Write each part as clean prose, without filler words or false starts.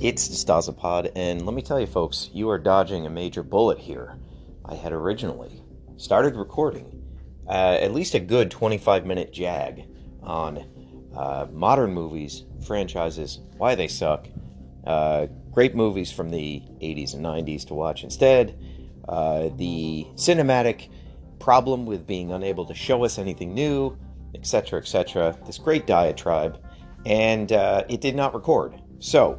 It's DeStasapod, and let me tell you folks, you are dodging a major bullet here. I had originally started recording at least a good 25-minute jag on modern movies, franchises, why they suck, great movies from the 80s and 90s to watch instead, the cinematic problem with being unable to show us anything new, etc., etc., this great diatribe, and it did not record. So,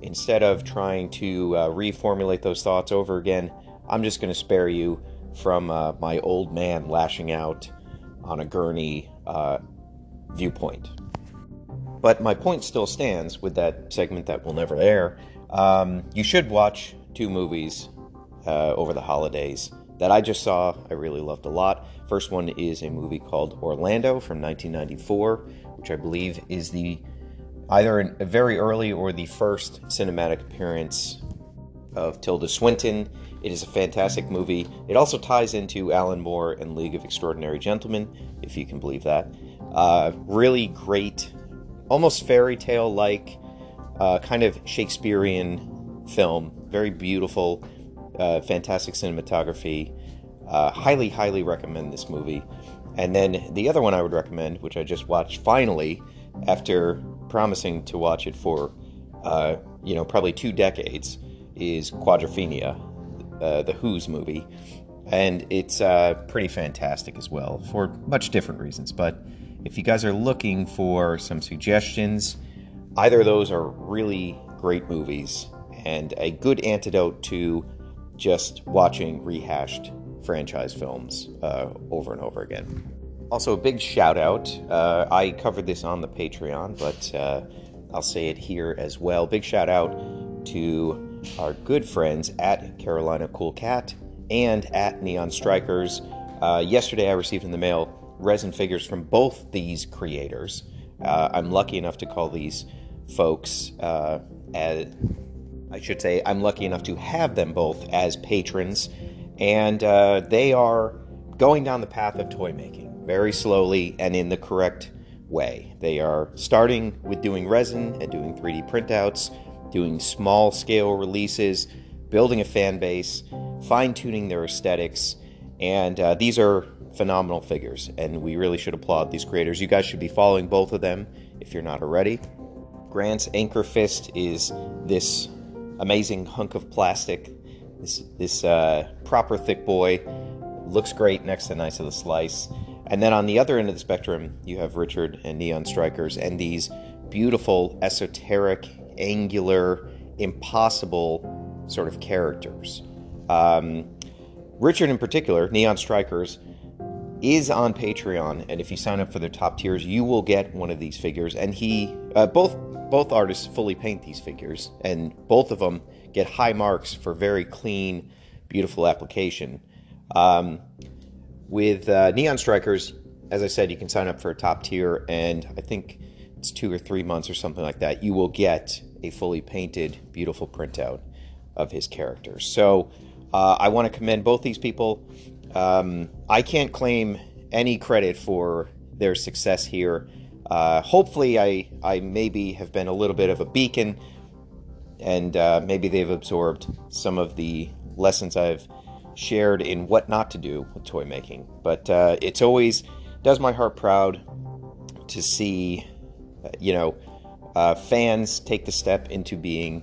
instead of trying to reformulate those thoughts over again, I'm just going to spare you from my old man lashing out on a gurney viewpoint. But my point still stands with that segment that will never air. You should watch two movies over the holidays that I just saw, I really loved a lot. First one is a movie called Orlando from 1994, which I believe is the either a very early or the first cinematic appearance of Tilda Swinton. It is a fantastic movie. It also ties into Alan Moore and League of Extraordinary Gentlemen, if you can believe that. Really great, almost fairy tale-like, kind of Shakespearean film. Very beautiful, fantastic cinematography. Highly, highly recommend this movie. And then the other one I would recommend, which I just watched finally, after promising to watch it for, probably 2 decades, is Quadrophenia, the Who's movie. And it's pretty fantastic as well, for much different reasons. But if you guys are looking for some suggestions, either of those are really great movies and a good antidote to just watching rehashed franchise films over and over again. Also, a big shout-out. I covered this on the Patreon, but I'll say it here as well. Big shout-out to our good friends at Carolina Cool Cat and at Neon Strikers. Yesterday, I received in the mail resin figures from both these creators. I'm lucky enough to call these folks, I'm lucky enough to have them both as patrons, and they are going down the path of toy making. Very slowly and in the correct way. They are starting with doing resin and doing 3D printouts, doing small-scale releases, building a fan base, fine-tuning their aesthetics, and these are phenomenal figures, and we really should applaud these creators. You guys should be following both of them if you're not already. Grant's Anchor Fist is this amazing hunk of plastic, this proper thick boy, looks great next to Knights of the Slice. And then on the other end of the spectrum, you have Richard and Neon Strikers and these beautiful, esoteric, angular, impossible sort of characters. Richard in particular, Neon Strikers, is on Patreon, and if you sign up for their top tiers, you will get one of these figures. And he, both artists fully paint these figures, and both of them get high marks for very clean, beautiful application. With Neon Strikers, as I said, you can sign up for a top tier, and I think it's 2 or 3 months or something like that, you will get a fully painted, beautiful printout of his character. So I want to commend both these people. I can't claim any credit for their success here. Hopefully, I maybe have been a little bit of a beacon, and maybe they've absorbed some of the lessons I've shared in what not to do with toy making, but it's always does my heart proud to see fans take the step into being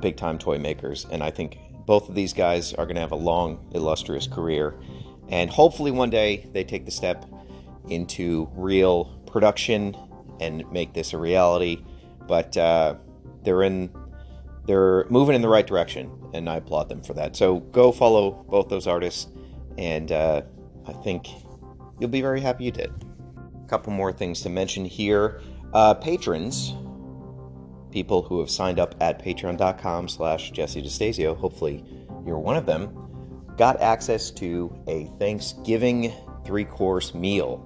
big time toy makers, and I think both of these guys are going to have a long, illustrious career, and hopefully one day they take the step into real production and make this a reality. But they're moving in the right direction, and I applaud them for that. So go follow both those artists, and I think you'll be very happy you did. A couple more things to mention here. Patrons, people who have signed up at patreon.com/JesseDeStasio, hopefully you're one of them, got access to a Thanksgiving 3-course meal.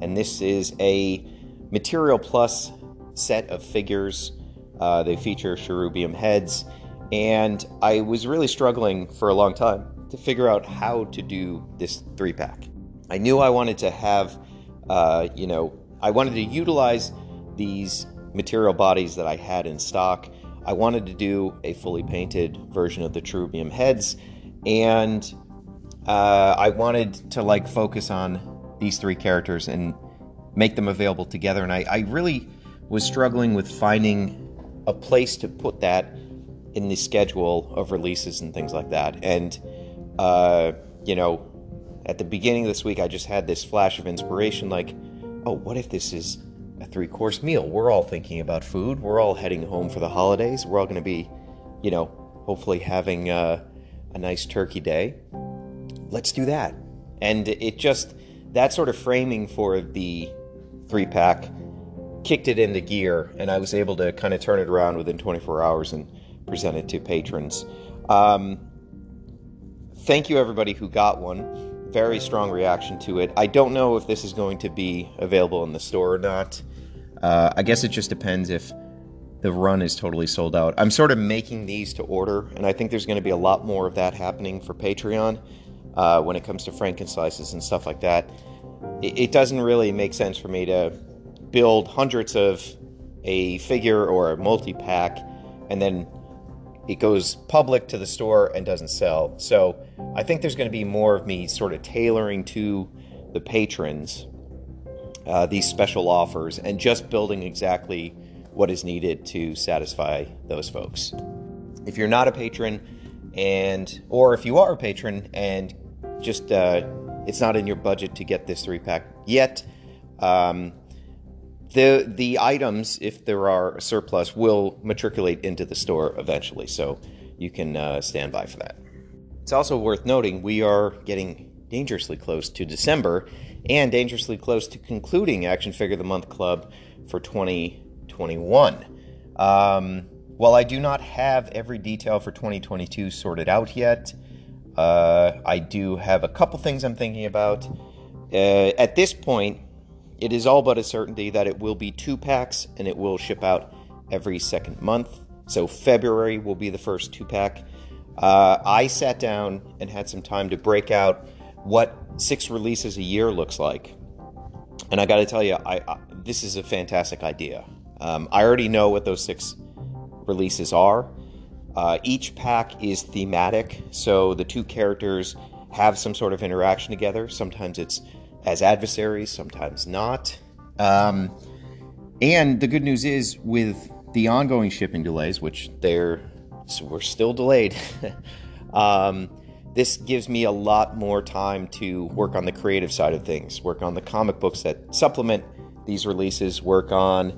And this is a Material Plus set of figures. They feature Cherubium heads, and I was really struggling for a long time to figure out how to do this 3-pack. I knew I wanted to have, I wanted to utilize these material bodies that I had in stock. I wanted to do a fully painted version of the Cherubium heads, and I wanted to like focus on these three characters and make them available together. And I really was struggling with finding a place to put that in the schedule of releases and things like that. And, at the beginning of this week, I just had this flash of inspiration, like, oh, what if this is a three-course meal? We're all thinking about food. We're all heading home for the holidays. We're all going to be, hopefully having a nice turkey day. Let's do that. And it just, that sort of framing for the three-pack kicked it into gear, and I was able to kind of turn it around within 24 hours and present it to patrons. Thank you, everybody who got one. Very strong reaction to it. I don't know if this is going to be available in the store or not. I guess it just depends if the run is totally sold out. I'm sort of making these to order, and I think there's going to be a lot more of that happening for Patreon when it comes to Frankenslices and stuff like that. It doesn't really make sense for me to build hundreds of a figure or a multi-pack, and then it goes public to the store and doesn't sell. So I think there's going to be more of me sort of tailoring to the patrons these special offers and just building exactly what is needed to satisfy those folks. If you're not a patron, or if you are a patron and just it's not in your budget to get this three-pack yet, the items, if there are a surplus, will matriculate into the store eventually, so you can stand by for that. It's also worth noting we are getting dangerously close to December and dangerously close to concluding Action Figure of the Month Club for 2021. While I do not have every detail for 2022 sorted out yet, I do have a couple things I'm thinking about. At this point, it is all but a certainty that it will be 2-packs, and it will ship out every second month. So February will be the first 2-pack. I sat down and had some time to break out what 6 releases a year looks like. And I got to tell you, this is a fantastic idea. I already know what those 6 releases are. Each pack is thematic, so the two characters have some sort of interaction together. Sometimes it's as adversaries, sometimes not. And the good news is, with the ongoing shipping delays, which we're still delayed, this gives me a lot more time to work on the creative side of things, work on the comic books that supplement these releases, work on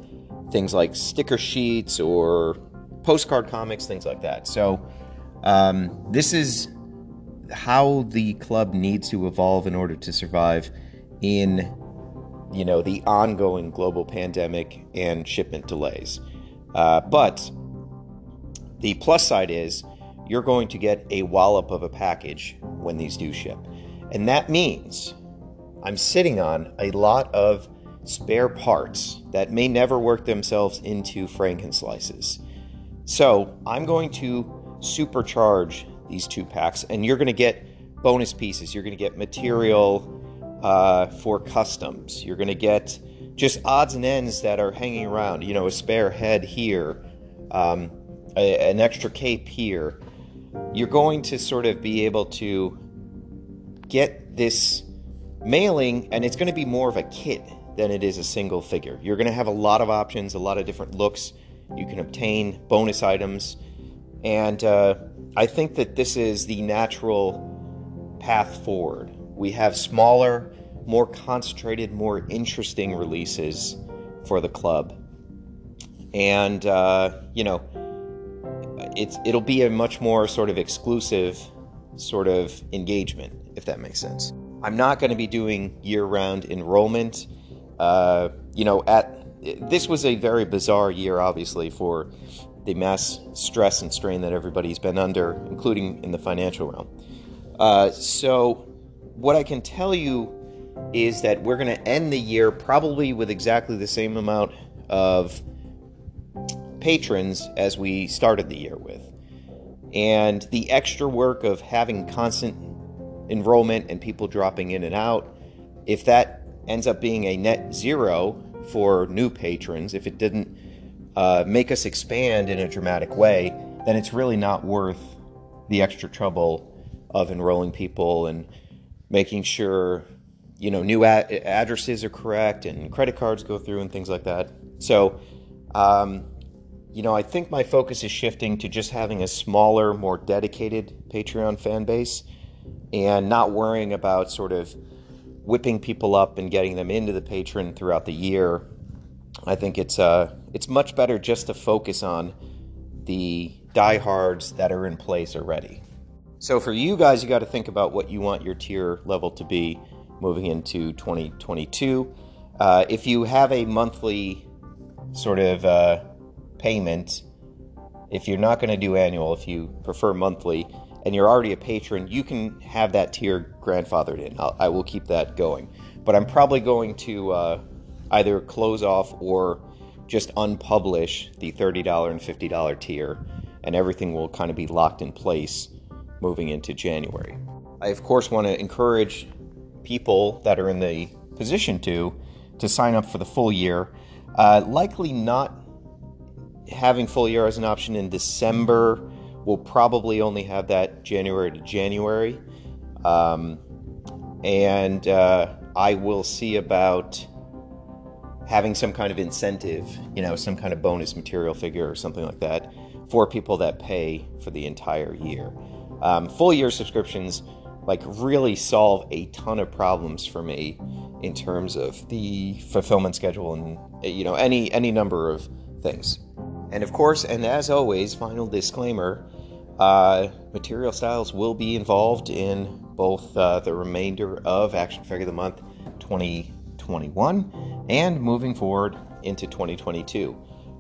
things like sticker sheets or postcard comics, things like that. So this is how the club needs to evolve in order to survive in, the ongoing global pandemic and shipment delays. But the plus side is you're going to get a wallop of a package when these do ship. And that means I'm sitting on a lot of spare parts that may never work themselves into Frankenslices. So I'm going to supercharge these 2-packs, and you're going to get bonus pieces. You're going to get material for customs. You're going to get just odds and ends that are hanging around. A spare head here, an extra cape here. You're going to sort of be able to get this mailing, and it's going to be more of a kit than it is a single figure. You're going to have a lot of options, a lot of different looks. You can obtain bonus items, and I think that this is the natural path forward. We have smaller, more concentrated, more interesting releases for the club. And, it'll be a much more sort of exclusive sort of engagement, if that makes sense. I'm not going to be doing year-round enrollment. This was a very bizarre year, obviously, for the mass stress and strain that everybody's been under, including in the financial realm. So what I can tell you is that we're going to end the year probably with exactly the same amount of patrons as we started the year with. And the extra work of having constant enrollment and people dropping in and out, if that ends up being a net zero for new patrons, if it didn't make us expand in a dramatic way, then it's really not worth the extra trouble of enrolling people and making sure, you know, new addresses are correct and credit cards go through and things like that. So, you know, I think my focus is shifting to just having a smaller, more dedicated Patreon fan base and not worrying about sort of whipping people up and getting them into the Patreon throughout the year. I think it's much better just to focus on the diehards that are in place already. So for you guys, you got to think about what you want your tier level to be moving into 2022. If you have a monthly sort of payment, if you're not going to do annual, if you prefer monthly, and you're already a patron, you can have that tier grandfathered in. I will keep that going. But I'm probably going to either close off or just unpublish the $30 and $50 tier, and everything will kind of be locked in place moving into January. I, of course, want to encourage people that are in the position to sign up for the full year. Likely not having full year as an option in December. We'll probably only have that January to January. And I will see about having some kind of incentive, you know, some kind of bonus material figure or something like that for people that pay for the entire year. Full year subscriptions, like, really solve a ton of problems for me in terms of the fulfillment schedule and, you know, any number of things. And of course, and as always, final disclaimer, material styles will be involved in both the remainder of Action Figure of the Month 2021 and moving forward into 2022.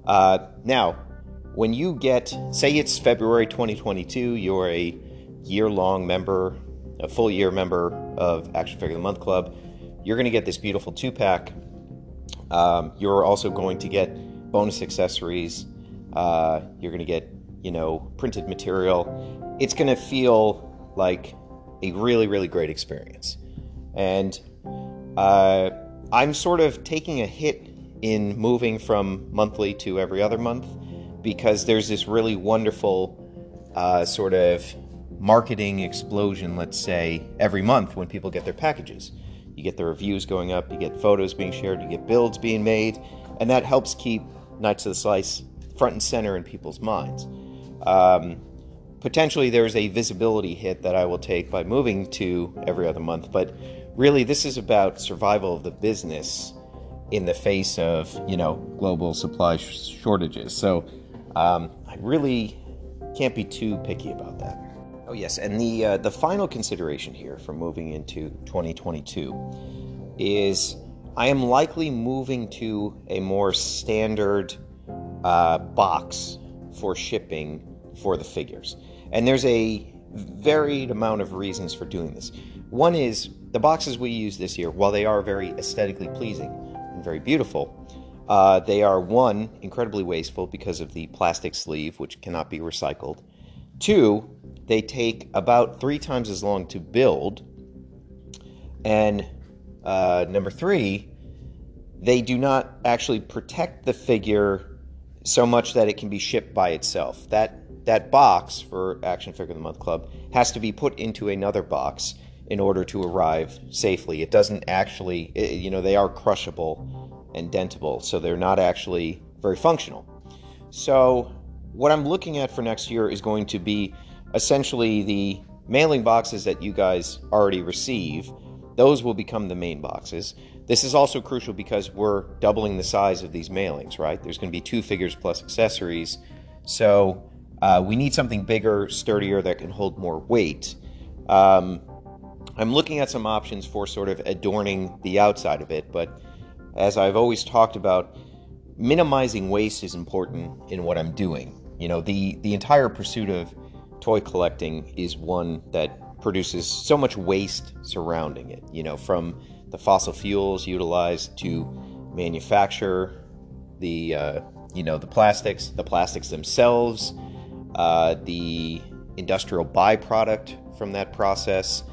Now, when you get, say it's February 2022, you're a year-long member, a full-year member of Action Figure of the Month Club, you're going to get this beautiful 2-pack. You're also going to get bonus accessories. You're going to get, you know, printed material. It's going to feel like a really, really great experience. And I'm sort of taking a hit in moving from monthly to every other month because there's this really wonderful sort of marketing explosion, let's say, every month when people get their packages. You get the reviews going up, you get photos being shared, you get builds being made, and that helps keep Knights of the Slice front and center in people's minds. Potentially there's a visibility hit that I will take by moving to every other month, but really, this is about survival of the business in the face of, you know, global supply shortages. So I really can't be too picky about that. Oh yes, and the final consideration here for moving into 2022 is I am likely moving to a more standard box for shipping for the figures. And there's a varied amount of reasons for doing this. One is the boxes we use this year, while they are very aesthetically pleasing and very beautiful, they are, one, incredibly wasteful because of the plastic sleeve, which cannot be recycled. Two, they take about 3 times as long to build. And number three, they do not actually protect the figure so much that it can be shipped by itself. That box for Action Figure of the Month Club has to be put into another box in order to arrive safely. It doesn't actually, you know, they are crushable and dentable, so they're not actually very functional. So what I'm looking at for next year is going to be essentially the mailing boxes that you guys already receive. Those will become the main boxes. This is also crucial because we're doubling the size of these mailings, right? There's going to be 2 figures plus accessories. So we need something bigger, sturdier, that can hold more weight. I'm looking at some options for sort of adorning the outside of it, but as I've always talked about, minimizing waste is important in what I'm doing. You know, the entire pursuit of toy collecting is one that produces so much waste surrounding it, you know, from the fossil fuels utilized to manufacture the, you know, the plastics themselves, the industrial byproduct from that process,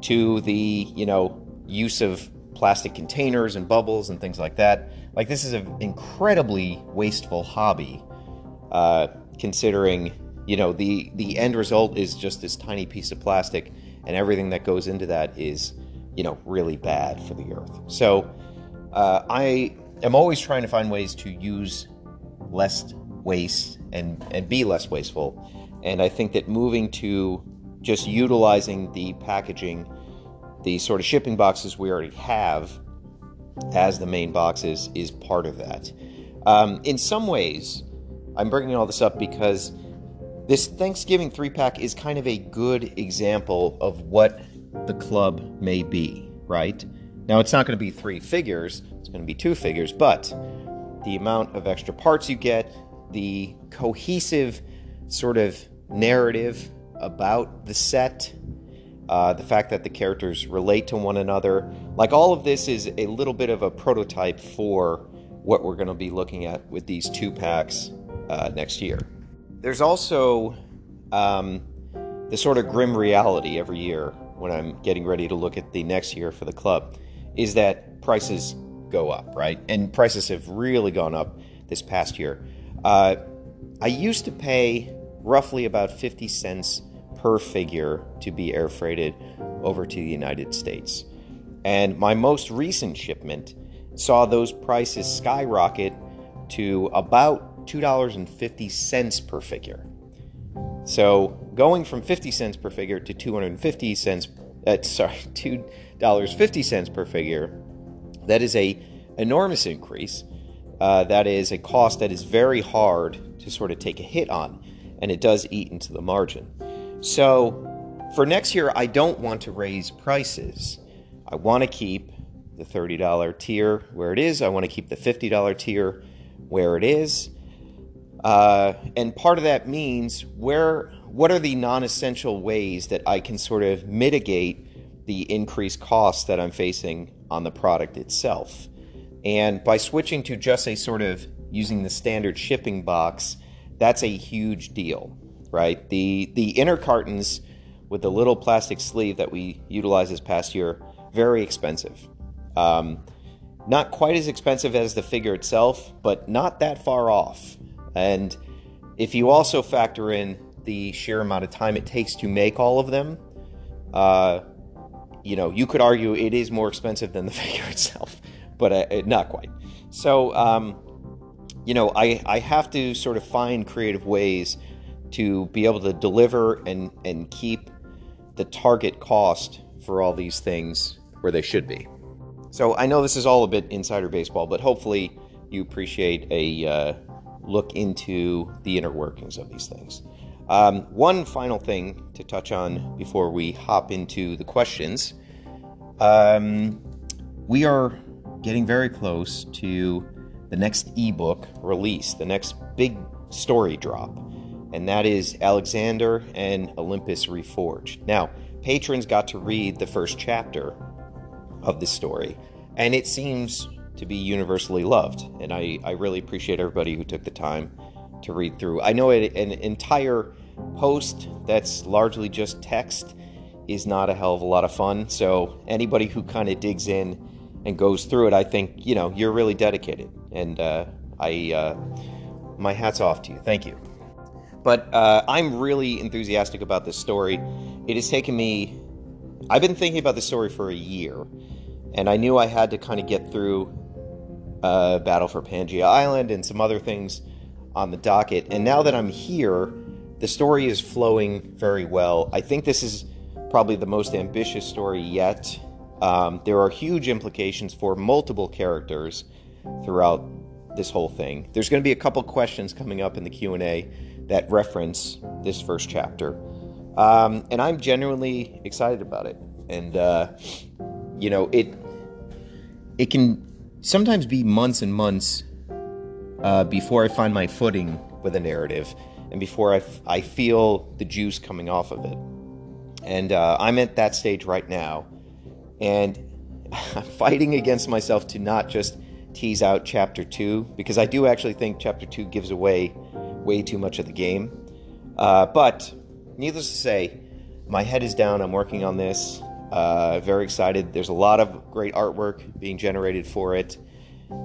to the, you know, use of plastic containers and bubbles and things like that. Like, this is an incredibly wasteful hobby, considering, you know, the end result is just this tiny piece of plastic, and everything that goes into that is, you know, really bad for the earth. So I am always trying to find ways to use less waste and be less wasteful. And I think that moving to just utilizing the packaging, the sort of shipping boxes we already have as the main boxes, is part of that. In some ways, I'm bringing all this up because this Thanksgiving 3-pack is kind of a good example of what the club may be, right? Now, it's not going to be 3 figures, it's going to be 2 figures, but the amount of extra parts you get, the cohesive sort of narrative about the set, the fact that the characters relate to one another. Like, all of this is a little bit of a prototype for what we're going to be looking at with these 2 packs next year. There's also the sort of grim reality every year when I'm getting ready to look at the next year for the club, is that prices go up, right? And prices have really gone up this past year. I used to pay roughly about 50 cents per figure to be air freighted over to the United States. And my most recent shipment saw those prices skyrocket to about $2.50 per figure. So going from 50 cents per figure to $2.50 per figure, that is an enormous increase. That is a cost that is very hard to sort of take a hit on, and it does eat into the margin. So for next year, I don't want to raise prices. I want to keep the $30 tier where it is. I want to keep the $50 tier where it is. And part of that means what are the non-essential ways that I can sort of mitigate the increased costs that I'm facing on the product itself. And by switching to just a sort of using the standard shipping box, that's a huge deal, right? The inner cartons with the little plastic sleeve that we utilized this past year, very expensive. Not quite as expensive as the figure itself, but not that far off. And if you also factor in the sheer amount of time it takes to make all of them, you know, you could argue it is more expensive than the figure itself, but not quite. So, you know, I have to sort of find creative ways to be able to deliver and keep the target cost for all these things where they should be. So I know this is all a bit insider baseball, but hopefully you appreciate a look into the inner workings of these things. One final thing to touch on before we hop into the questions. We are getting very close to the next ebook release, the next big story drop, and that is Alexander and Olympus Reforged. Now, patrons got to read the first chapter of this story, and it seems to be universally loved, and I really appreciate everybody who took the time to read through. I know an entire post that's largely just text is not a hell of a lot of fun, so anybody who kind of digs in and goes through it, I think, you know, you're really dedicated, and my hat's off to you. Thank you. But I'm really enthusiastic about this story. It has taken me, I've been thinking about this story for a year, and I knew I had to kind of get through Battle for Pangaea Island and some other things on the docket, and now that I'm here, the story is flowing very well. I think this is probably the most ambitious story yet. There are huge implications for multiple characters throughout this whole thing. There's going to be a couple questions coming up in the Q&A that reference this first chapter. And I'm genuinely excited about it. And, you know, it can sometimes be months and months before I find my footing with a narrative and before I feel the juice coming off of it. And I'm at that stage right now. And I'm fighting against myself to not just tease out Chapter 2, because I do actually think Chapter 2 gives away way too much of the game. But needless to say, my head is down. I'm working on this. Very excited. There's a lot of great artwork being generated for it.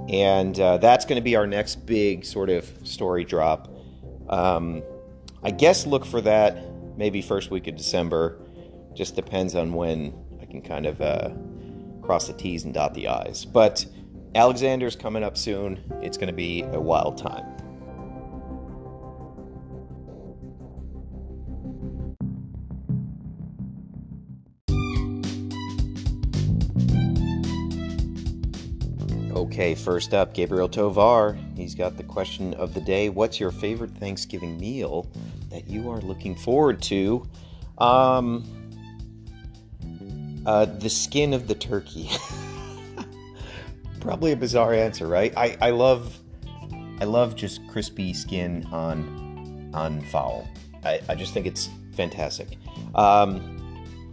And that's going to be our next big sort of story drop. I guess look for that maybe first week of December. Just depends on when I can kind of cross the T's and dot the I's. But Alexander's coming up soon. It's going to be a wild time. Okay, first up, Gabriel Tovar. He's got the question of the day. What's your favorite Thanksgiving meal that you are looking forward to? The skin of the turkey. Probably a bizarre answer, right? I love just crispy skin on fowl. I just think it's fantastic.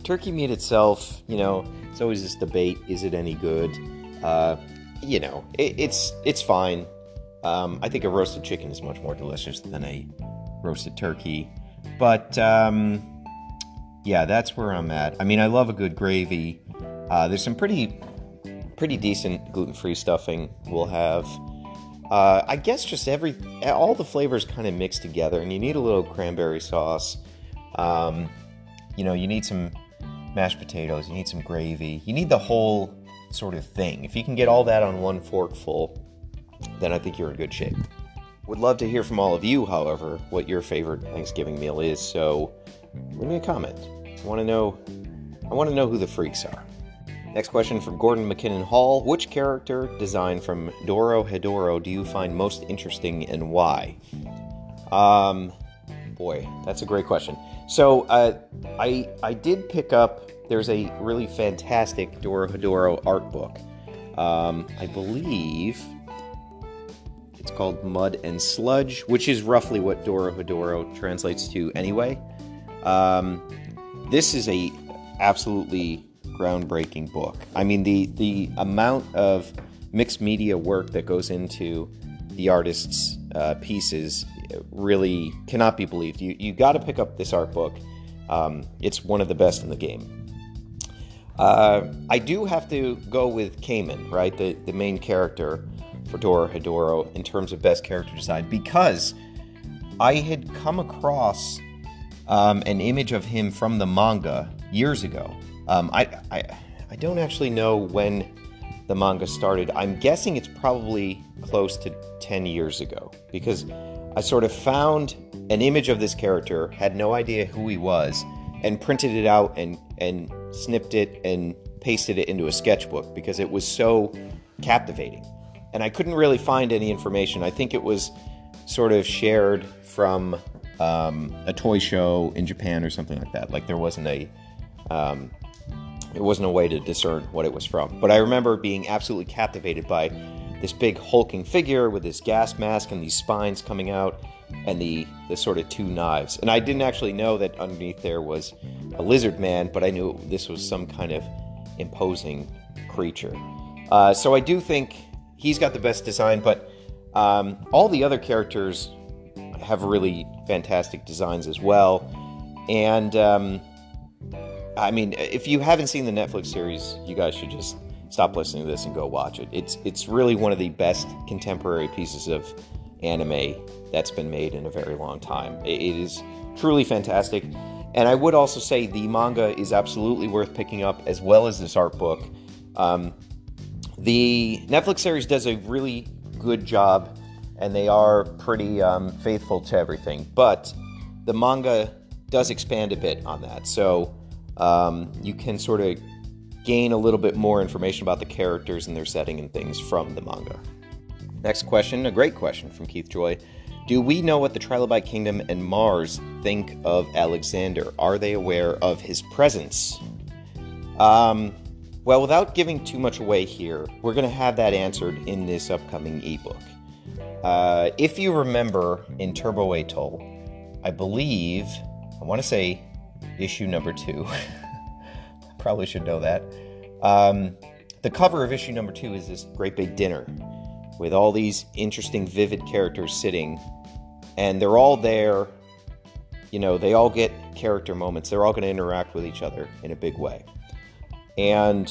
Turkey meat itself, you know, it's always this debate, is it any good? You know, it's fine. I think a roasted chicken is much more delicious than a roasted turkey. But, yeah, that's where I'm at. I mean, I love a good gravy. There's some pretty decent gluten-free stuffing we'll have. I guess just all the flavors kind of mixed together, and you need a little cranberry sauce. You know, you need some mashed potatoes. You need some gravy. You need the whole sort of thing. If you can get all that on one forkful, then I think you're in good shape. Would love to hear from all of you, however, what your favorite Thanksgiving meal is, so leave me a comment. I want to know who the freaks are. Next question from Gordon McKinnon Hall. Which character design from Dorohedoro do you find most interesting and why? Boy, that's a great question. So, I did pick up, there's a really fantastic Dorohedoro art book. I believe it's called Mud and Sludge, which is roughly what Dorohedoro translates to anyway. This is a absolutely groundbreaking book. I mean, the amount of mixed media work that goes into the artist's pieces really cannot be believed. You got to pick up this art book. It's one of the best in the game. I do have to go with Kamen, right? The main character for Dorohedoro in terms of best character design, because I had come across an image of him from the manga years ago. I don't actually know when the manga started. I'm guessing it's probably close to 10 years ago, because I sort of found an image of this character, had no idea who he was, and printed it out and snipped it and pasted it into a sketchbook because it was so captivating. And I couldn't really find any information. I think it was sort of shared from a toy show in Japan or something like that. Like there wasn't a way to discern what it was from. But I remember being absolutely captivated by this big hulking figure with this gas mask and these spines coming out and the sort of two knives. And I didn't actually know that underneath there was a lizard man, but I knew this was some kind of imposing creature. So I do think he's got the best design, but all the other characters have really fantastic designs as well. And, I mean, if you haven't seen the Netflix series, you guys should just stop listening to this and go watch it. It's really one of the best contemporary pieces of anime that's been made in a very long time. It is truly fantastic. And I would also say the manga is absolutely worth picking up, as well as this art book. The Netflix series does a really good job, and they are pretty faithful to everything. But the manga does expand a bit on that, so you can sort of gain a little bit more information about the characters and their setting and things from the manga. Next question, a great question from Keith Joy. Do we know what the Trilobite Kingdom and Mars think of Alexander? Are they aware of his presence? Well, without giving too much away here, we're going to have that answered in this upcoming ebook. If you remember, in Turbo Atoll, I want to say issue number 2. Probably should know that. The cover of issue number 2 is this great big dinner with all these interesting, vivid characters sitting, and they're all there. You know, they all get character moments. They're all going to interact with each other in a big way. And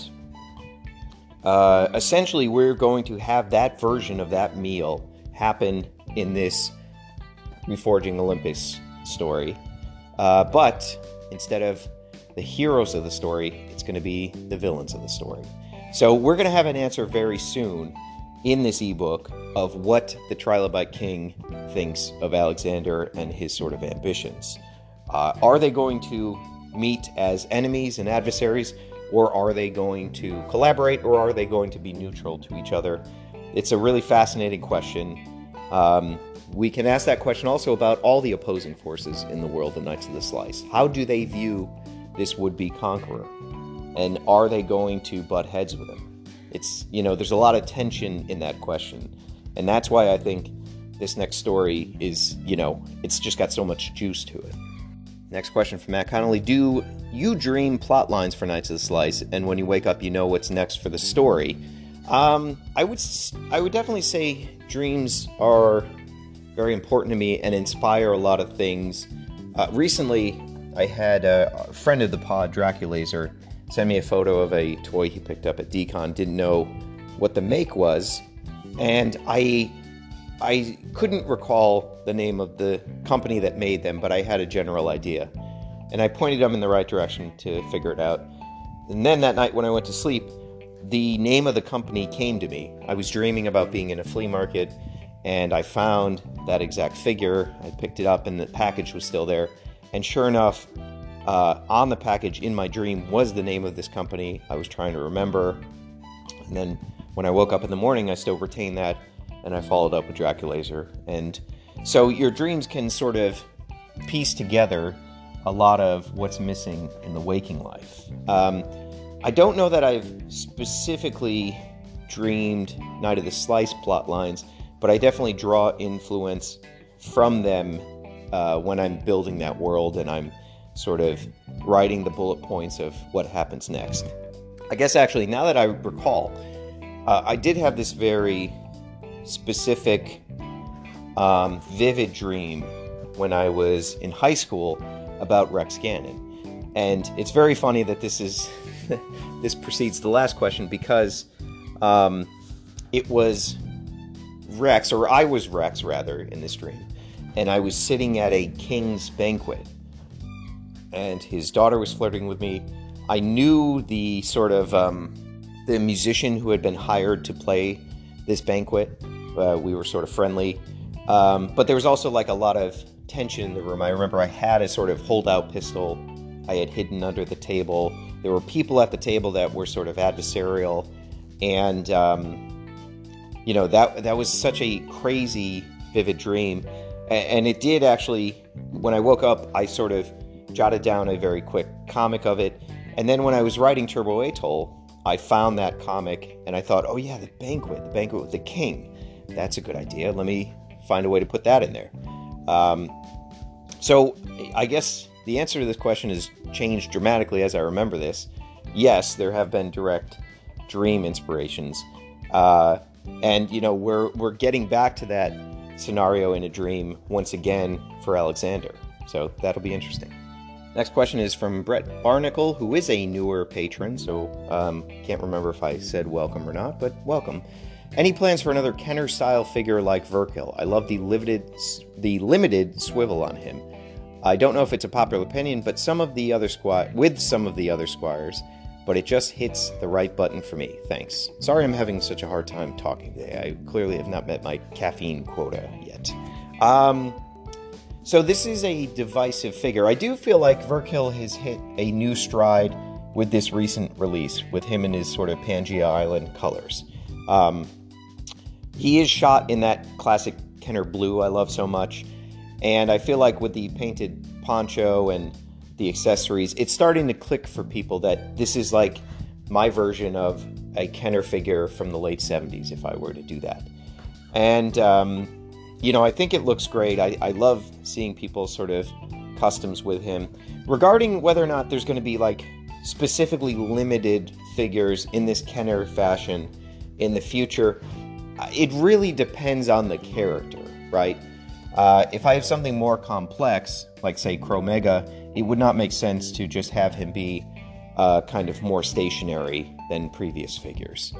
essentially, we're going to have that version of that meal happen in this Reforging Olympus story. But instead of the heroes of the story, it's going to be the villains of the story. So we're going to have an answer very soon in this ebook of what the Trilobite King thinks of Alexander and his sort of ambitions. Are they going to meet as enemies and adversaries, or are they going to collaborate, or are they going to be neutral to each other? It's a really fascinating question. We can ask that question also about all the opposing forces in the world of Knights of the Slice. How do they view this would-be conqueror? And are they going to butt heads with him? It's, you know, there's a lot of tension in that question. And that's why I think this next story is, you know, it's just got so much juice to it. Next question from Matt Connolly. Do you dream plot lines for Knights of the Slice, and when you wake up, you know what's next for the story? I would definitely say dreams are very important to me and inspire a lot of things. Recently, I had a friend of the pod, Draculazer, send me a photo of a toy he picked up at DCon, didn't know what the make was, and I couldn't recall the name of the company that made them, but I had a general idea. And I pointed them in the right direction to figure it out. And then that night when I went to sleep, the name of the company came to me. I was dreaming about being in a flea market, and I found that exact figure. I picked it up, and the package was still there. And sure enough, on the package in my dream was the name of this company I was trying to remember. And then when I woke up in the morning, I still retained that. And I followed up with Draculazer. And so your dreams can sort of piece together a lot of what's missing in the waking life. I don't know that I've specifically dreamed Knight of the Slice plot lines, but I definitely draw influence from them when I'm building that world and I'm sort of writing the bullet points of what happens next. I guess actually, now that I recall, I did have this very specific vivid dream when I was in high school about Rex Gannon. And it's very funny that this is this precedes the last question, because it was Rex, or I was Rex rather, in this dream, and I was sitting at a king's banquet and his daughter was flirting with me. I knew the sort of the musician who had been hired to play this banquet. We were sort of friendly, but there was also like a lot of tension in the room. I remember I had a sort of holdout pistol I had hidden under the table. There were people at the table that were sort of adversarial, and you know, that was such a crazy, vivid dream, and it did actually. When I woke up, I sort of jotted down a very quick comic of it, and then when I was writing Turbo Atoll, I found that comic, and I thought, oh yeah, the banquet with the king. That's a good idea. Let me find a way to put that in there. So I guess the answer to this question has changed dramatically as I remember this. Yes, there have been direct dream inspirations. And, you know, we're getting back to that scenario in a dream once again for Alexander. So that'll be interesting. Next question is from Brett Barnacle, who is a newer patron, so can't remember if I said welcome or not, but welcome. Any plans for another Kenner-style figure like Verkhil? I love the limited swivel on him. I don't know if it's a popular opinion, but some of the other squires, but it just hits the right button for me. Thanks. Sorry, I'm having such a hard time talking today. I clearly have not met my caffeine quota yet. So this is a divisive figure. I do feel like Verkhil has hit a new stride with this recent release, with him in his sort of Pangaea Island colors. He is shot in that classic Kenner blue I love so much, and I feel like with the painted poncho and the accessories, it's starting to click for people that this is like my version of a Kenner figure from the late 70s, if I were to do that. And you know, I think it looks great. I love seeing people sort of customs with him. Regarding whether or not there's going to be like specifically limited figures in this Kenner fashion in the future, it really depends on the character, right? If I have something more complex, like say Chromega, it would not make sense to just have him be kind of more stationary than previous figures.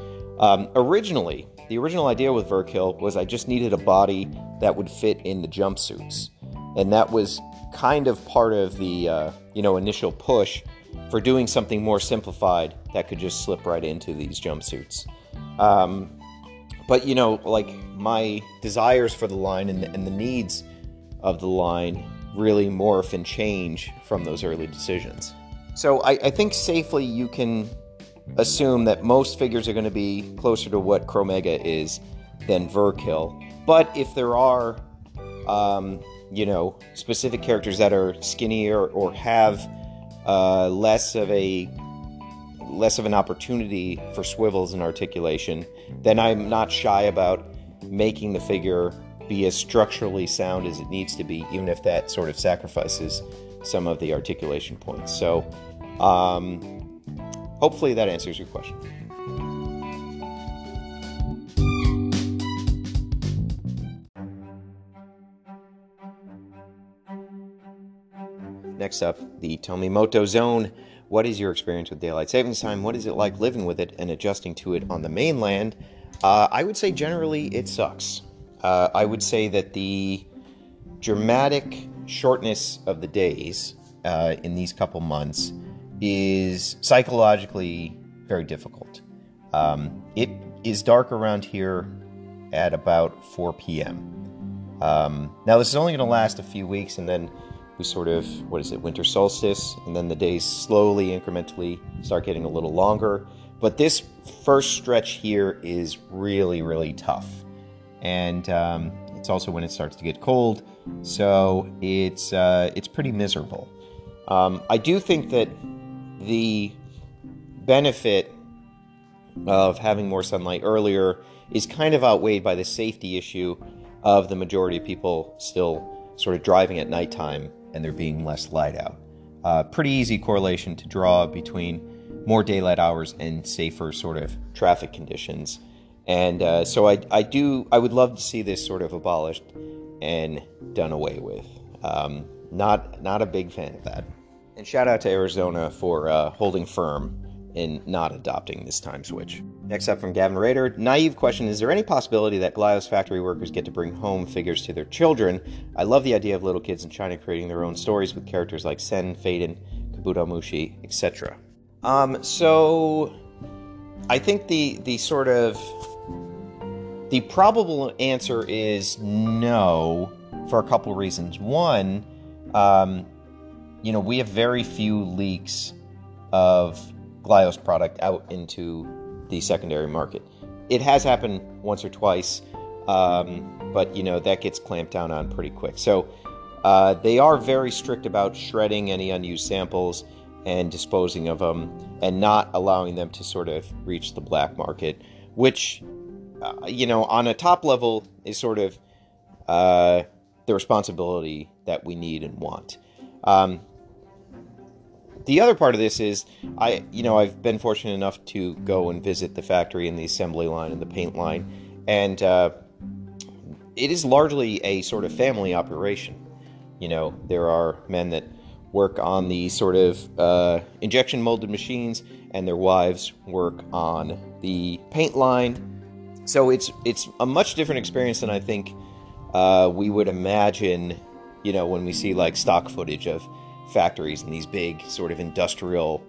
Originally, the original idea with Verkhil was I just needed a body that would fit in the jumpsuits. And that was kind of part of the, initial push for doing something more simplified that could just slip right into these jumpsuits. But, my desires for the line and the needs of the line really morph and change from those early decisions. So I think safely you can assume that most figures are going to be closer to what Chromega is than Verkhil. But if there are, specific characters that are skinnier or have less of an opportunity for swivels and articulation, then I'm not shy about making the figure be as structurally sound as it needs to be, even if that sort of sacrifices some of the articulation points. So, hopefully that answers your question. Next up, the Tomimoto Zone. What is your experience with daylight savings time? What is it like living with it and adjusting to it on the mainland? I would say generally it sucks. I would say that the dramatic shortness of the days in these couple months is psychologically very difficult. It is dark around here at about 4 p.m. Now this is only going to last a few weeks, and then we sort of, winter solstice, and then the days slowly, incrementally start getting a little longer. But this first stretch here is really, really tough. And it's also when it starts to get cold, so it's pretty miserable. I do think that the benefit of having more sunlight earlier is kind of outweighed by the safety issue of the majority of people still sort of driving at nighttime, and there being less light out. Pretty easy correlation to draw between more daylight hours and safer sort of traffic conditions. And so I would love to see this sort of abolished and done away with. Not a big fan of that. And shout out to Arizona for holding firm in not adopting this time switch. Next up from Gavin Rader. Naive question, is there any possibility that Glyos factory workers get to bring home figures to their children? I love the idea of little kids in China creating their own stories with characters like Sen, Faden, Kabuto Mushi, etc. So I think the sort of the probable answer is no, for a couple reasons. One, we have very few leaks of Glyos product out into the secondary market. It has happened once or twice, but that gets clamped down on pretty quick. So they are very strict about shredding any unused samples and disposing of them, and not allowing them to sort of reach the black market, which on a top level is sort of the responsibility that we need and want. The other part of this is, I've been fortunate enough to go and visit the factory and the assembly line and the paint line, and it is largely a sort of family operation. There are men that work on the sort of injection molded machines, and their wives work on the paint line. So it's a much different experience than I think we would imagine, when we see like stock footage of factories and these big sort of industrial,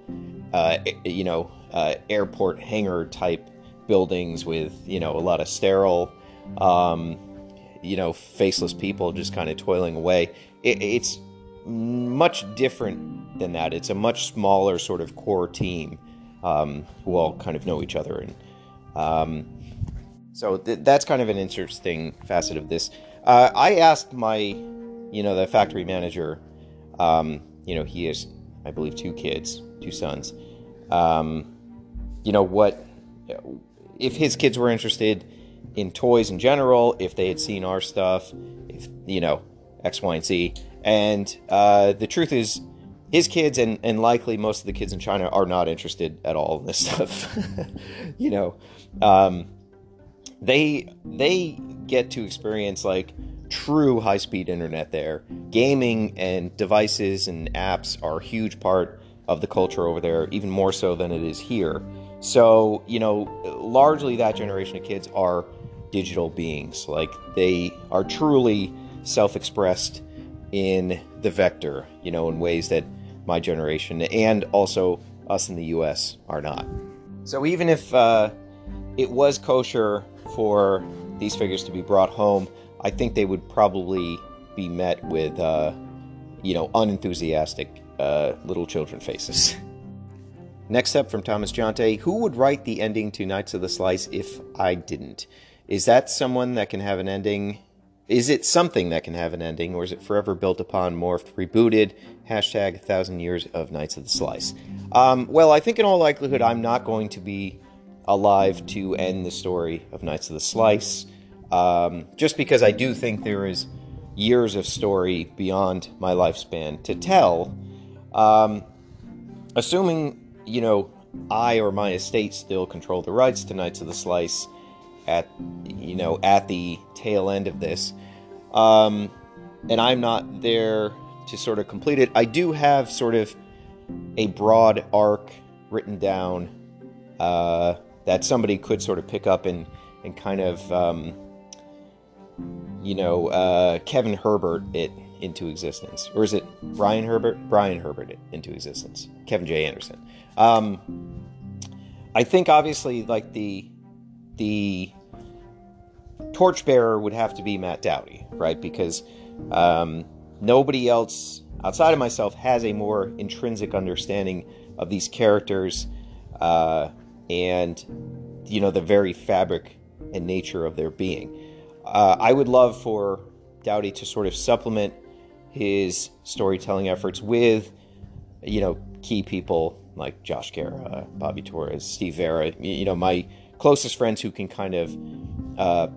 airport hangar type buildings with, a lot of sterile, faceless people just kind of toiling away. It's much different than that. It's a much smaller sort of core team who all kind of know each other. And so that's kind of an interesting facet of this. I asked my, the factory manager, he has, I believe, two sons, what, if his kids were interested in toys in general, if they had seen our stuff, if, X, Y, and Z. And the truth is, his kids and likely most of the kids in China are not interested at all in this stuff. They get to experience, like, true high-speed internet there. Gaming and devices and apps are a huge part of the culture over there, even more so than it is here. So, you know, largely that generation of kids are digital beings. Like, they are truly self-expressed in the vector, you know, in ways that my generation and also us in the U.S. are not. So even if it was kosher for these figures to be brought home, I think they would probably be met with, you know, unenthusiastic little children faces. Next up from Thomas Jonte, who would write the ending to Knights of the Slice if I didn't? Is that someone that can have an ending? Is it something that can have an ending, or is it forever built upon, morphed, rebooted? Hashtag 1,000 years of Knights of the Slice. Well, I think in all likelihood I'm not going to be alive to end the story of Knights of the Slice, just because I do think there is years of story beyond my lifespan to tell. Assuming, you know, I or my estate still control the rights to Knights of the Slice at the tail end of this, and I'm not there to sort of complete it. I do have sort of a broad arc written down that somebody could sort of pick up and kind of, Kevin Herbert it into existence. Or is it Brian Herbert? Brian Herbert it into existence. Kevin J. Anderson. I think, obviously, like, the torchbearer would have to be Matt Dowdy, right? Because nobody else outside of myself has a more intrinsic understanding of these characters and, you know, the very fabric and nature of their being. I would love for Dowdy to sort of supplement his storytelling efforts with, you know, key people like Josh Guerra, Bobby Torres, Steve Vera, you know, my closest friends who can kind of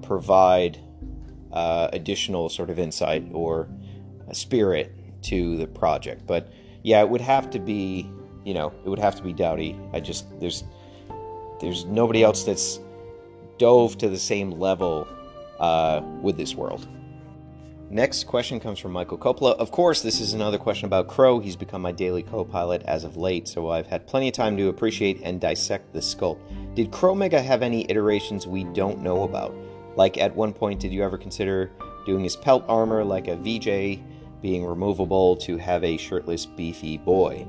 provide additional sort of insight or a spirit to the project. But yeah, it would have to be, you know, it would have to be Dowdy. I just, there's nobody else that's dove to the same level with this world. Next question comes from Michael Coppola. Of course, this is another question about Crow. He's become my daily co-pilot as of late, so I've had plenty of time to appreciate and dissect this sculpt. Did Chromega have any iterations we don't know about? Like, at one point, did you ever consider doing his pelt armor, like a VJ, being removable to have a shirtless, beefy boy?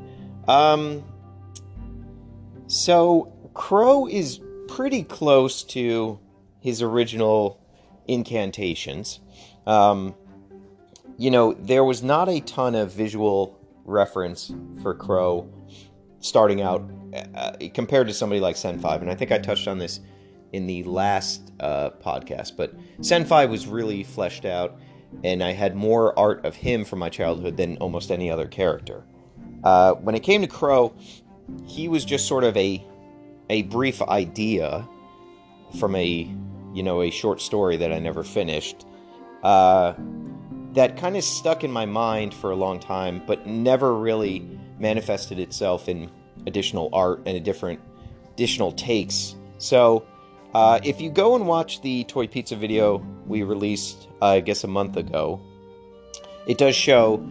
So, Crow is pretty close to his original incantations. You know, there was not a ton of visual reference for Crow starting out compared to somebody like Senfive. And I think I touched on this in the last podcast, but Senfive was really fleshed out, and I had more art of him from my childhood than almost any other character. When it came to Crow, he was just sort of a brief idea from a short story that I never finished. That kind of stuck in my mind for a long time, but never really manifested itself in additional art and additional takes. So, if you go and watch the Toy Pizza video we released, I guess a month ago, it does show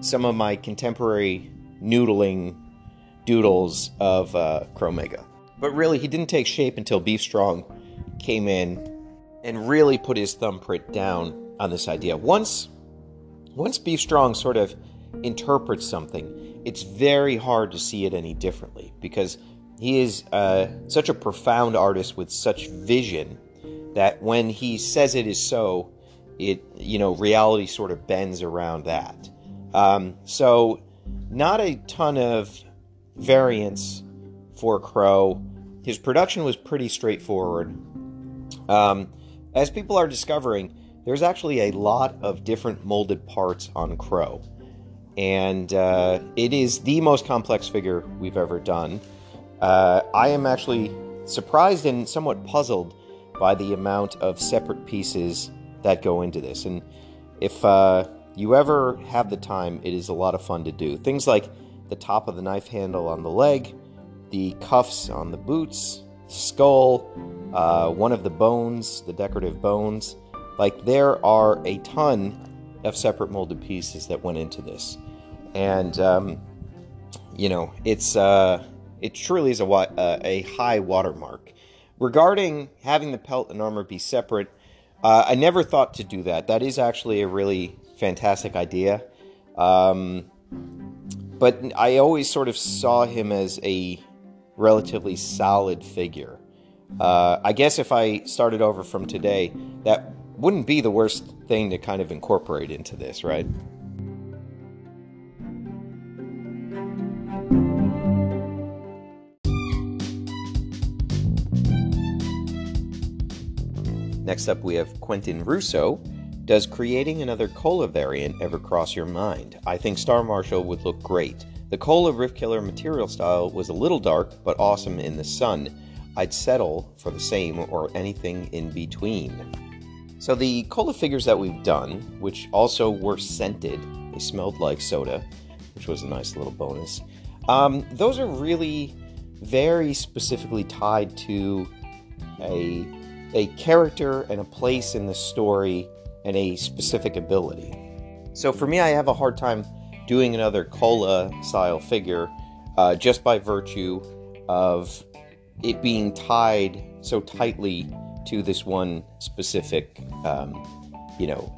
some of my contemporary noodling doodles of Chromega. But really, he didn't take shape until Beef Strong came in and really put his thumbprint down on this idea. Once Beef Strong sort of interprets something, it's very hard to see it any differently, because he is such a profound artist with such vision that when he says it is so, it, you know, reality sort of bends around that. So not a ton of variance for Crow. His production was pretty straightforward. As people are discovering, there's actually a lot of different molded parts on Crow, and it is the most complex figure we've ever done. I am actually surprised and somewhat puzzled by the amount of separate pieces that go into this, and if you ever have the time, it is a lot of fun to do. Things like the top of the knife handle on the leg, the cuffs on the boots, the skull, one of the bones, the decorative bones. Like, there are a ton of separate molded pieces that went into this. And, you know, it truly is a high watermark. Regarding having the pelt and armor be separate, I never thought to do that. That is actually a really fantastic idea. But I always sort of saw him as a relatively solid figure. I guess if I started over from today, that wouldn't be the worst thing to kind of incorporate into this, right? Next up, we have Quentin Russo. Does creating another Kola variant ever cross your mind? I think Star Marshal would look great. The Kola Riftkiller material style was a little dark, but awesome in the sun. I'd settle for the same or anything in between. So the Kola figures that we've done, which also were scented, they smelled like soda, which was a nice little bonus. Those are really very specifically tied to a character and a place in the story and a specific ability. So for me, I have a hard time doing another Kola-style figure just by virtue of it being tied so tightly to this one specific,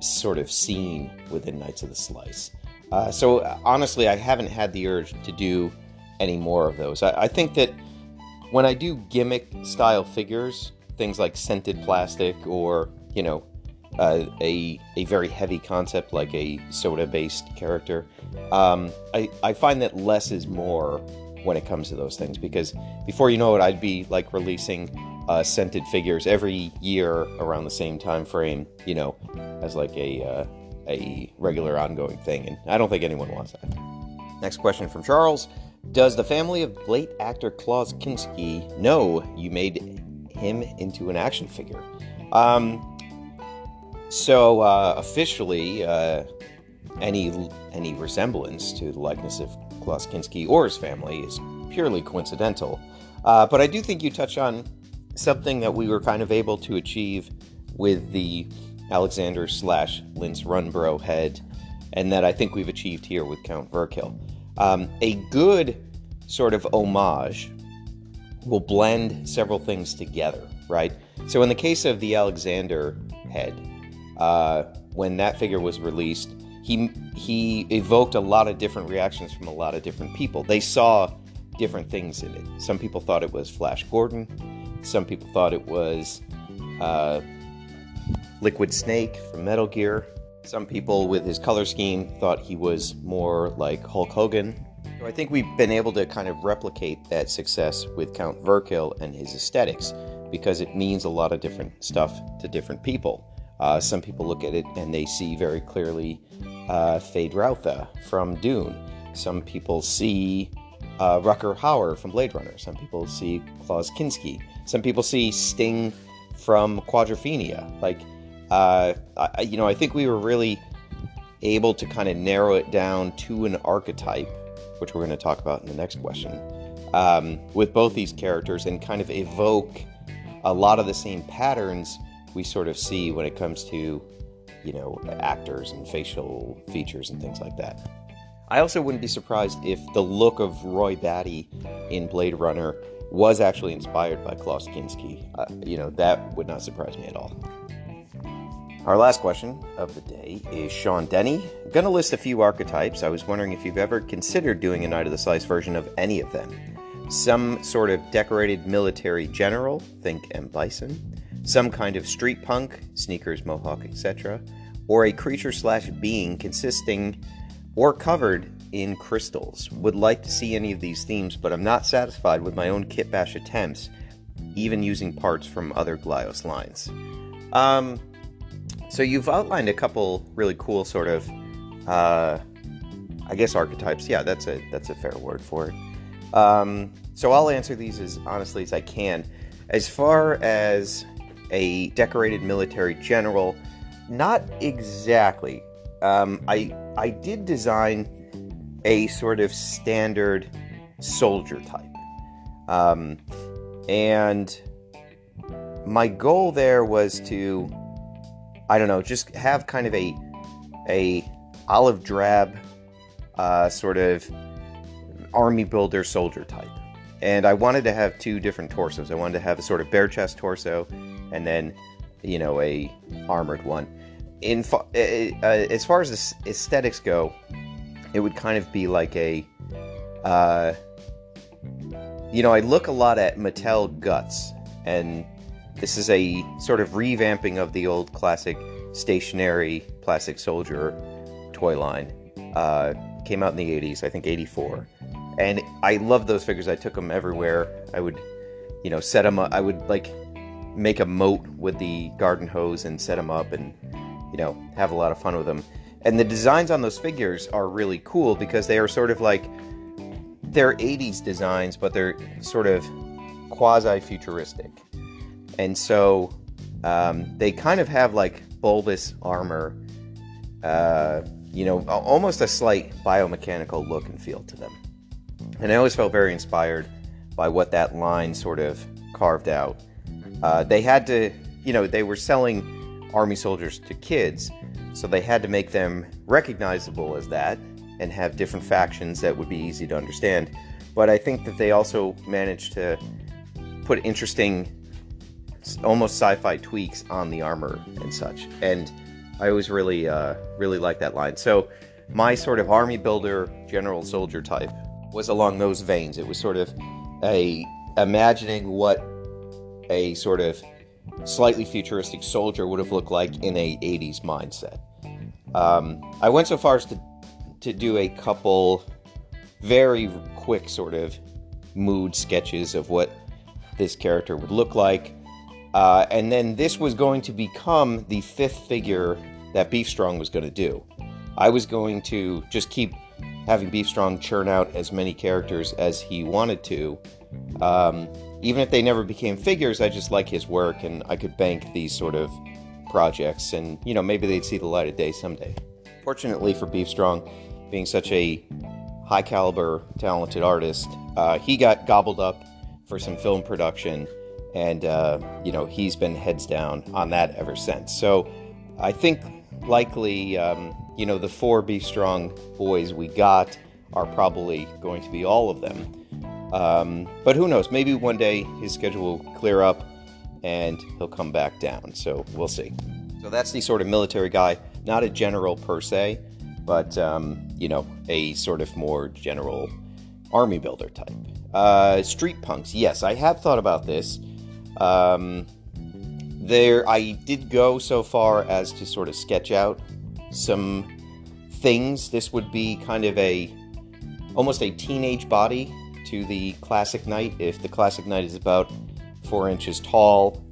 sort of scene within Knights of the Slice. So honestly, I haven't had the urge to do any more of those. I think that when I do gimmick-style figures, things like scented plastic or, a very heavy concept like a soda-based character, I find that less is more when it comes to those things, because before you know it, I'd be like releasing scented figures every year around the same time frame, as like a regular ongoing thing, and I don't think anyone wants that. Next question from Charles. Does the family of late actor Klaus Kinski know you made him into an action figure? Officially, any resemblance to the likeness of Klaus Kinski or his family is purely coincidental. But I do think you touch on something that we were kind of able to achieve with the Alexander/Lince Runbro head, and that I think we've achieved here with Count Verkhil. A good sort of homage will blend several things together, right? So in the case of the Alexander head, when that figure was released, he evoked a lot of different reactions from a lot of different people. They saw different things in it. Some people thought it was Flash Gordon. Some people thought it was Liquid Snake from Metal Gear. Some people with his color scheme thought he was more like Hulk Hogan. So I think we've been able to kind of replicate that success with Count Verkhil and his aesthetics, because it means a lot of different stuff to different people. Some people look at it and they see very clearly Fade Rautha from Dune. Some people see Rutger Hauer from Blade Runner. Some people see Klaus Kinski. Some people see Sting from Quadrophenia. I think we were really able to kind of narrow it down to an archetype, which we're going to talk about in the next question, with both these characters, and kind of evoke a lot of the same patterns we sort of see when it comes to, actors and facial features and things like that. I also wouldn't be surprised if the look of Roy Batty in Blade Runner was actually inspired by Klaus Kinski. That would not surprise me at all. Our last question of the day is Sean Denny. I'm going to list a few archetypes. I was wondering if you've ever considered doing a Knight of the Slice version of any of them. Some sort of decorated military general, think M. Bison. Some kind of street punk, sneakers, mohawk, etc. Or a creature/being consisting or covered in crystals. Would like to see any of these themes, but I'm not satisfied with my own kitbash attempts, even using parts from other Glyos lines. So you've outlined a couple really cool sort of, archetypes. Yeah, that's a fair word for it. So I'll answer these as honestly as I can. As far as a decorated military general, not exactly. I did design a sort of standard soldier type. And my goal there was to, just have kind of a olive drab sort of an army builder soldier type. And I wanted to have two different torsos. I wanted to have a sort of bare chest torso and then, you know, a armored one. As far as the aesthetics go, it would kind of be like a, you know, I look a lot at Mattel Guts, and this is a sort of revamping of the old classic stationary plastic soldier toy line. Came out in the 80s, I think 84. And I love those figures. I took them everywhere. I would, you know, set them up. I would, like, make a moat with the garden hose and set them up and, you know, have a lot of fun with them. And the designs on those figures are really cool because they are sort of like, they're 80s designs, but they're sort of quasi-futuristic. And so they kind of have, like, bulbous armor, you know, almost a slight biomechanical look and feel to them. And I always felt very inspired by what that line sort of carved out. They had to, you know, they were selling army soldiers to kids, so they had to make them recognizable as that and have different factions that would be easy to understand. But I think that they also managed to put interesting, almost sci-fi tweaks on the armor and such. And I always really liked that line. So my sort of army builder, general soldier type was along those veins. It was sort of a imagining what a sort of slightly futuristic soldier would have looked like in a 80s mindset. I went so far as to do a couple very quick sort of mood sketches of what this character would look like. And then this was going to become the fifth figure that Beef Strong was going to do. I was going to just keep having Beef Strong churn out as many characters as he wanted to. Even if they never became figures, I just like his work, and I could bank these sort of projects, and, you know, maybe they'd see the light of day someday. Fortunately for Beef Strong, being such a high-caliber, talented artist, he got gobbled up for some film production, and, you know, he's been heads down on that ever since. So I think likely, you know, the four Beef Strong boys we got are probably going to be all of them. But who knows, maybe one day his schedule will clear up and he'll come back down, so we'll see. So that's the sort of military guy, not a general per se, but, you know, a sort of more general army builder type. Street punks, yes, I have thought about this. I did go so far as to sort of sketch out some things. This would be kind of almost a teenage body to the classic knight, if the classic knight is about 4 inches tall,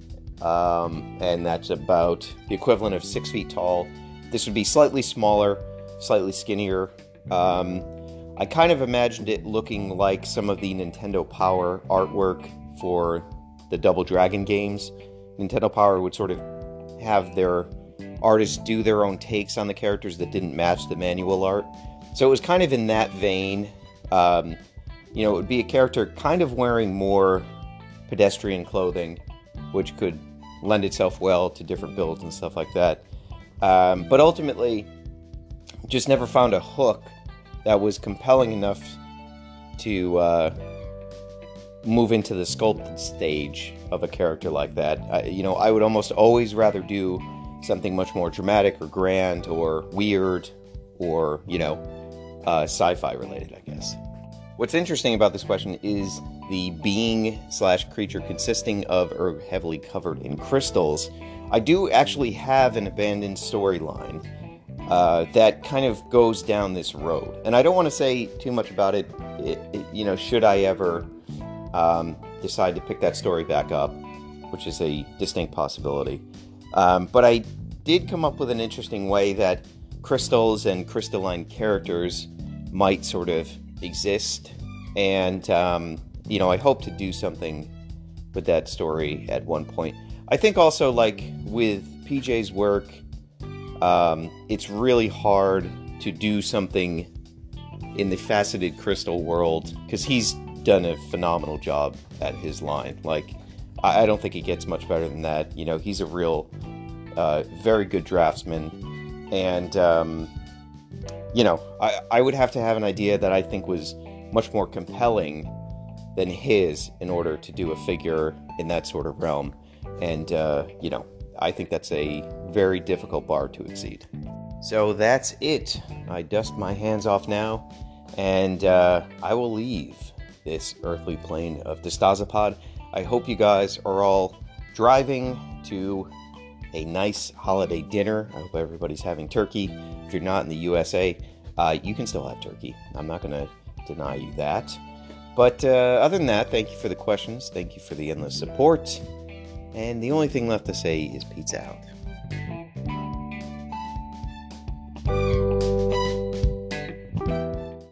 and that's about the equivalent of 6 feet tall. This would be slightly smaller, slightly skinnier. I kind of imagined it looking like some of the Nintendo Power artwork for the Double Dragon games. Nintendo Power would sort of have their artists do their own takes on the characters that didn't match the manual art. So it was kind of in that vein. You know, it would be a character kind of wearing more pedestrian clothing, which could lend itself well to different builds and stuff like that. But ultimately, just never found a hook that was compelling enough to move into the sculpted stage of a character like that. You know, I would almost always rather do something much more dramatic or grand or weird or, you know, sci-fi related, I guess. What's interesting about this question is the being/creature consisting of or heavily covered in crystals. I do actually have an abandoned storyline that kind of goes down this road. And I don't want to say too much about it, you know, should I ever decide to pick that story back up, which is a distinct possibility. But I did come up with an interesting way that crystals and crystalline characters might sort of exist, and you know, I hope to do something with that story at one point. I think also, like with PJ's work, it's really hard to do something in the faceted crystal world because he's done a phenomenal job at his line. Like, I don't think he gets much better than that. You know, he's a real very good draftsman, and you know, I would have to have an idea that I think was much more compelling than his in order to do a figure in that sort of realm. And, you know, I think that's a very difficult bar to exceed. So that's it. I dust my hands off now, and I will leave this earthly plane of DeStasapod. I hope you guys are all driving to a nice holiday dinner. I hope everybody's having turkey. If you're not in the USA, you can still have turkey. I'm not going to deny you that. But other than that, thank you for the questions. Thank you for the endless support. And the only thing left to say is pizza out.